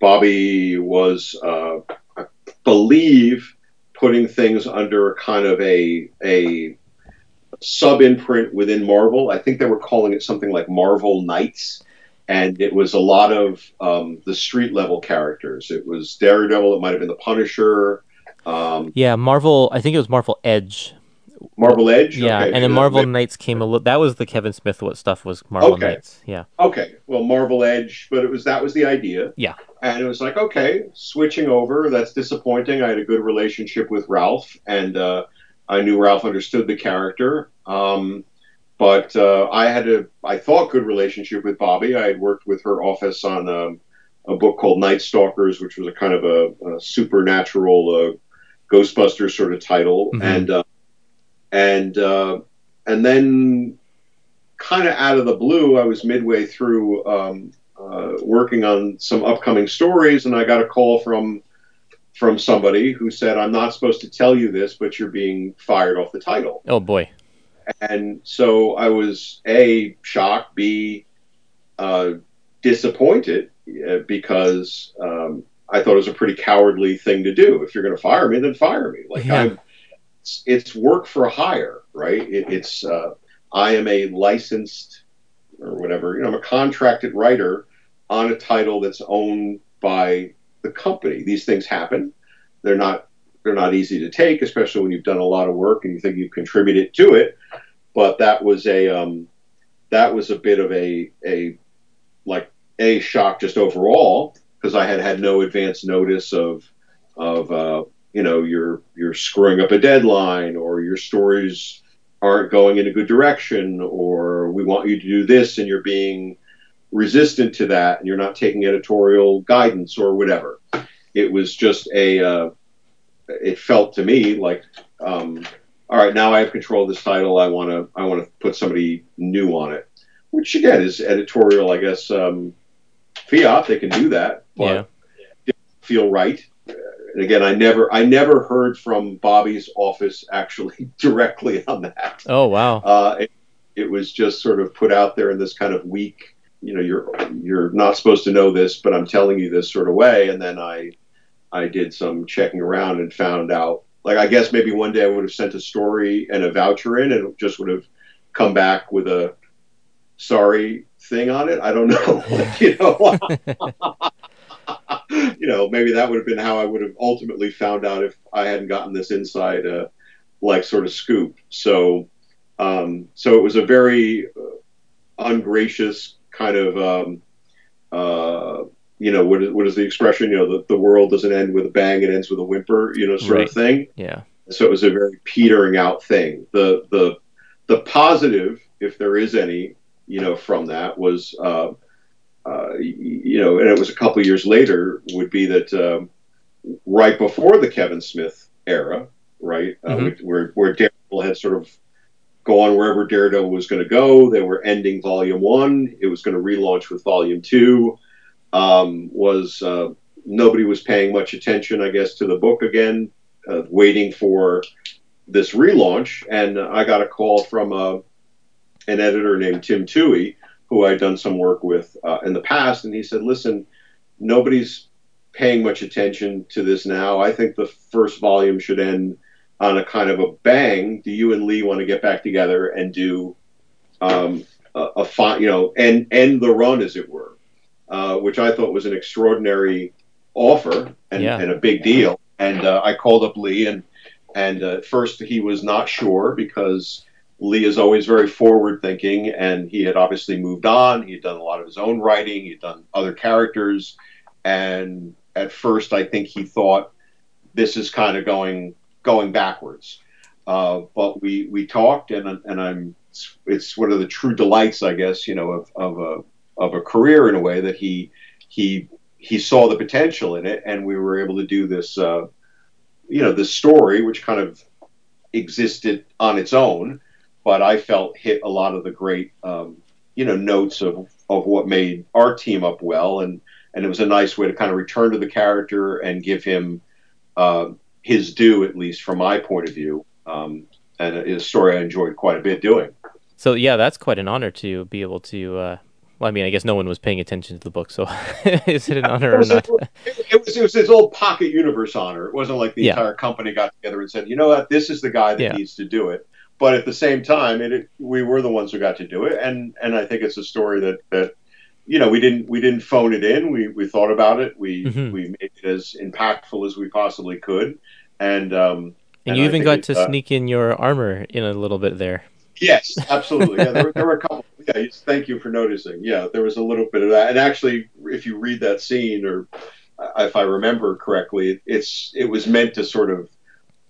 Bobby was, uh, I believe, putting things under a kind of a a sub-imprint within Marvel. I think they were calling it something like Marvel Knights, and it was a lot of um, the street-level characters. It was Daredevil, it might have been the Punisher. Um, yeah, Marvel, I think it was Marvel Edge. Marvel Edge? Yeah, okay. And then Marvel Knights came a little... That was the Kevin Smith stuff, was Marvel okay. Knights. Yeah. Okay, well, Marvel Edge, but it was that was the idea. Yeah. And it was like, okay, switching over, that's disappointing. I had a good relationship with Ralph, and uh, I knew Ralph understood the character. Um, but uh, I had a, I thought, good relationship with Bobby. I had worked with her office on um, a book called Night Stalkers, which was a kind of a, a supernatural uh, Ghostbusters sort of title. Mm-hmm. And... Uh, And uh, and then kind of out of the blue, I was midway through um, uh, working on some upcoming stories, and I got a call from from somebody who said, I'm not supposed to tell you this, but you're being fired off the title. Oh, boy. And so I was, A, shocked, B, uh, disappointed, uh, because um, I thought it was a pretty cowardly thing to do. If you're going to fire me, then fire me. Like, yeah. I'm... It's, it's work for hire, right? It, it's uh, I am a licensed or whatever. You know, I'm a contracted writer on a title that's owned by the company. These things happen. They're not they're not easy to take, especially when you've done a lot of work and you think you've contributed to it. But that was a um, that was a bit of a a like a shock just overall, because I had had no advance notice of of uh, you know, you're you're screwing up a deadline, or your stories aren't going in a good direction, or we want you to do this and you're being resistant to that and you're not taking editorial guidance or whatever. It was just a uh, it felt to me like um, all right, now I have control of this title. I want to I want to put somebody new on it, which again is editorial, I guess, um, fiat. They can do that, but yeah. It didn't feel right. And again, I never I never heard from Bobby's office actually directly on that. Oh wow! Uh, it, it was just sort of put out there in this kind of weak, you know, you're you're not supposed to know this, but I'm telling you this sort of way. And then I I did some checking around and found out, like, I guess maybe one day I would have sent a story and a voucher in, and it just would have come back with a sorry thing on it. I don't know. Like, you know, you know, maybe that would have been how I would have ultimately found out if I hadn't gotten this inside, uh, like, sort of scoop. So, um, so it was a very ungracious kind of, um, uh, you know, what is, what is the expression? You know, the, the world doesn't end with a bang, it ends with a whimper, you know, sort right. of thing. Yeah. So it was a very petering out thing. The, the, the positive, if there is any, you know, from that was, uh, uh, you know, and it was a couple of years later, would be that, um, right before the Kevin Smith era, right. Mm-hmm. uh, where, where Daredevil had sort of gone wherever Daredevil was going to go. They were ending volume one. It was going to relaunch with volume two. Um, was, uh, nobody was paying much attention, I guess, to the book again, uh, waiting for this relaunch. And I got a call from, uh, an editor named Tim Toohey, who I'd done some work with uh, in the past. And he said, listen, nobody's paying much attention to this now. I think the first volume should end on a kind of a bang. Do you and Lee want to get back together and do um, a, a fi- you know, and end the run, as it were, uh, which I thought was an extraordinary offer and, yeah. and a big deal. And uh, I called up Lee, and, and uh, at first he was not sure, because Lee is always very forward-thinking, and he had obviously moved on. He had done a lot of his own writing. He had done other characters. And at first, I think he thought this is kind of going going backwards. Uh, but we we talked, and and I'm it's one of the true delights, I guess, you know, of of a of a career in a way, that he he he saw the potential in it, and we were able to do this, uh, you know, this story, which kind of existed on its own. But I felt hit a lot of the great, um, you know, notes of, of what made our team up well. And, and it was a nice way to kind of return to the character and give him uh, his due, at least from my point of view. Um, and it is a story I enjoyed quite a bit doing. So, yeah, that's quite an honor to be able to, uh, well, I mean, I guess no one was paying attention to the book. So is it an honor it was, or not? It, it, was, it was his old pocket universe honor. It wasn't like the yeah. entire company got together and said, you know what, this is the guy that yeah. needs to do it. But at the same time, it, it, we were the ones who got to do it, and, and I think it's a story that, that you know we didn't we didn't phone it in. We we thought about it. We mm-hmm. we made it as impactful as we possibly could, and um, and, and you I even got it, to uh, sneak in your armor in a little bit there. Yes, absolutely. Yeah, there, there were a couple. Yeah, thank you for noticing. Yeah, there was a little bit of that. And actually, if you read that scene, or if I remember correctly, it's it was meant to sort of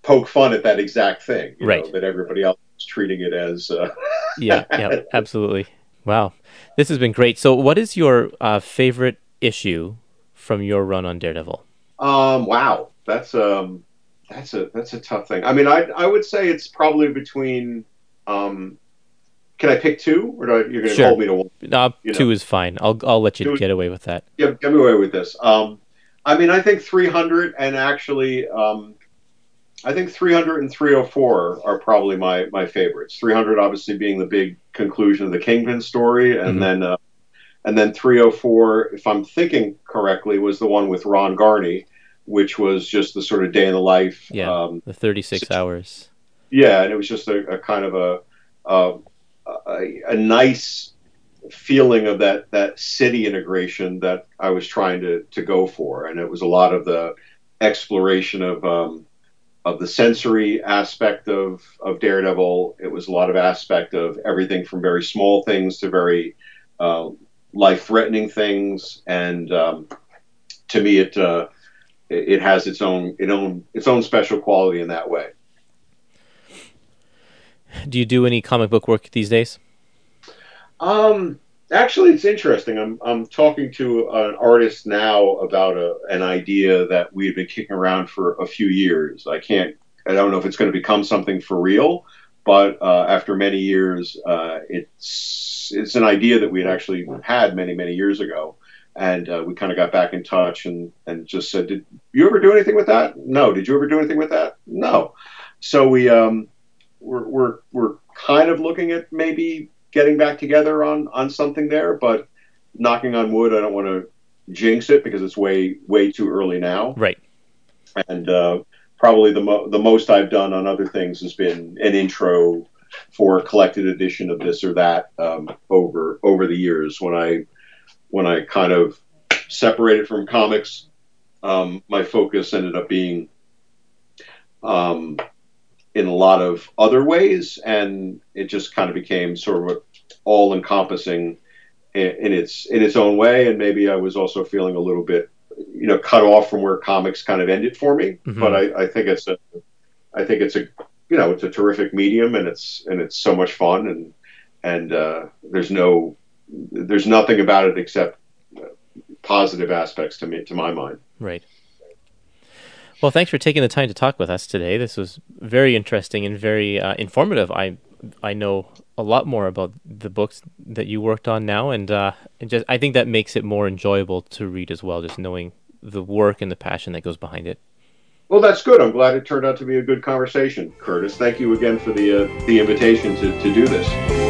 poke fun at that exact thing, you right. know, that everybody else is treating it as. Uh... yeah, yeah, absolutely. Wow. This has been great. So what is your uh, favorite issue from your run on Daredevil? Um, wow. That's, um, that's a, that's a tough thing. I mean, I, I would say it's probably between, um, can I pick two, or do I, you're going to sure. hold me to one? No, you two know? Is fine. I'll, I'll let you two, get away with that. Yeah, get me away with this. Um, I mean, I think three hundred and actually, um, I think three hundred and three oh four are probably my, my favorites. three hundred obviously being the big conclusion of the Kingpin story, and mm-hmm. then uh, and then three oh four, if I'm thinking correctly, was the one with Ron Garney, which was just the sort of day in the life. Yeah, um, the thirty-six so, hours. Yeah, and it was just a, a kind of a, a a nice feeling of that that city integration that I was trying to to go for, and it was a lot of the exploration of um, of the sensory aspect of of Daredevil. It was a lot of aspect of everything from very small things to very uh, life-threatening things, and um, to me, it uh, it has its own its own its own special quality in that way. Do you do any comic book work these days? Um, actually, it's interesting. I'm I'm talking to an artist now about a, an idea that we've been kicking around for a few years. I can't, I don't know if it's going to become something for real, but uh, after many years, uh, it's it's an idea that we had actually had many many years ago, and uh, we kind of got back in touch and and just said, "Did you ever do anything with that? No. Did you ever do anything with that? No." So we um we're we're we're kind of looking at maybe getting back together on, on something there, but knocking on wood, I don't want to jinx it because it's way, way too early now. Right. And uh, probably the, mo- the most I've done on other things has been an intro for a collected edition of this or that um, over, over the years. When I, when I kind of separated from comics, um, my focus ended up being um, in a lot of other ways, and it just kind of became sort of all-encompassing in, in its in its own way, and maybe I was also feeling a little bit, you know, cut off from where comics kind of ended for me. Mm-hmm. But I, I think it's a, I think it's a, you know, it's a terrific medium, and it's and it's so much fun, and and uh, there's no, there's nothing about it except positive aspects to me, to my mind. Right. Well, thanks for taking the time to talk with us today. This was very interesting and very uh, informative. I I know a lot more about the books that you worked on now, and uh, and just I think that makes it more enjoyable to read as well, just knowing the work and the passion that goes behind it. Well, that's good. I'm glad it turned out to be a good conversation, Curtis. Thank you again for the uh, the invitation to, to do this.